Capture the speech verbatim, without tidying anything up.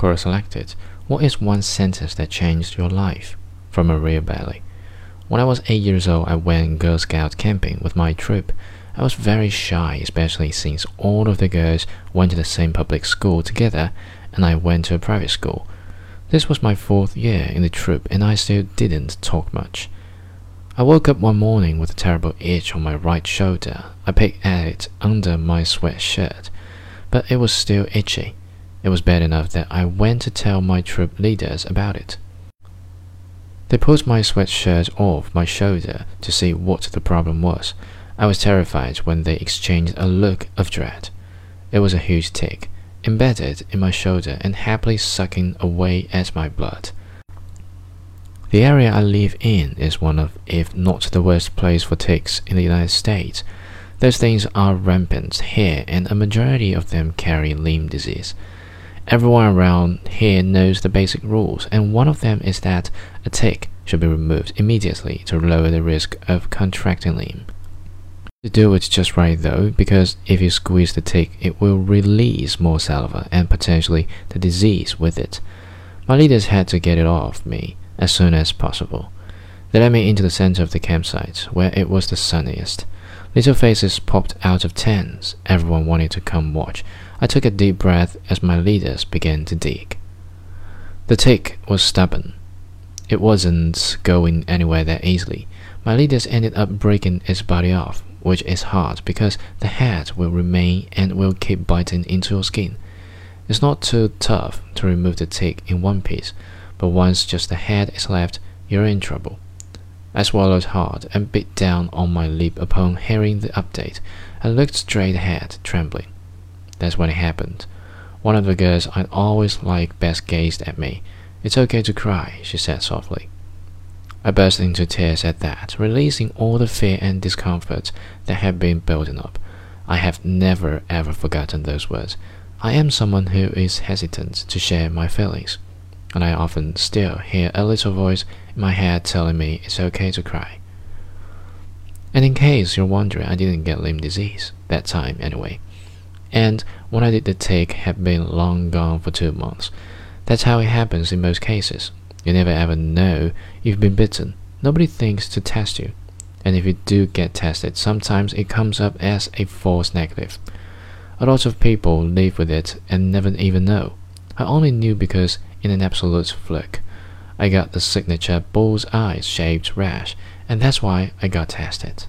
Cora selected, "What is one sentence that changed your life?" from Maria Balli. "When I was eight years old, I went Girl Scout camping with my troop. I was very shy, especially since all of the girls went to the same public school together, and I went to a private school. This was my fourth year in the troop, and I still didn't talk much. I woke up one morning with a terrible itch on my right shoulder. I picked at it under my sweatshirt, but it was still itchy. It was bad enough that I went to tell my troop leaders about it. They pulled my sweatshirt off my shoulder to see what the problem was. I was terrified when they exchanged a look of dread. It was a huge tick, embedded in my shoulder and happily sucking away at my blood. The area I live in is one of, if not the worst place for ticks in the United States. Those things are rampant here, and a majority of them carry Lyme disease. Everyone around here knows the basic rules, and one of them is that a tick should be removed immediately to lower the risk of contracting Lyme. To do it just right though, because if you squeeze the tick, it will release more saliva and potentially the disease with it. My leaders had to get it off me as soon as possible. They led me into the center of the campsite, where it was the sunniest. Little faces popped out of tents. Everyone wanted to come watch. I took a deep breath as my leaders began to dig. The tick was stubborn. It wasn't going anywhere that easily. My leaders ended up breaking its body off, which is hard because the head will remain and will keep biting into your skin. It's not too tough to remove the tick in one piece, but once just the head is left, you're in trouble. I swallowed hard and bit down on my lip upon hearing the update. I looked straight ahead, trembling. That's when it happened. One of the girls I'd always liked best gazed at me. "It's okay to cry," she said softly. I burst into tears at that, releasing all the fear and discomfort that had been building up. I have never ever forgotten those words. I am someone who is hesitant to share my feelings, and I often still hear a little voice in my head telling me it's okay to cry. And in case you're wondering, I didn't get Lyme disease, that time anyway. And when I did, the tick had been long gone for two months. That's how it happens in most cases. You never ever know you've been bitten. Nobody thinks to test you. And if you do get tested, sometimes it comes up as a false negative. A lot of people live with it and never even know. I only knew because, in an absolute fluke, I got the signature Bull's Eye Shaped Rash, and that's why I got tested.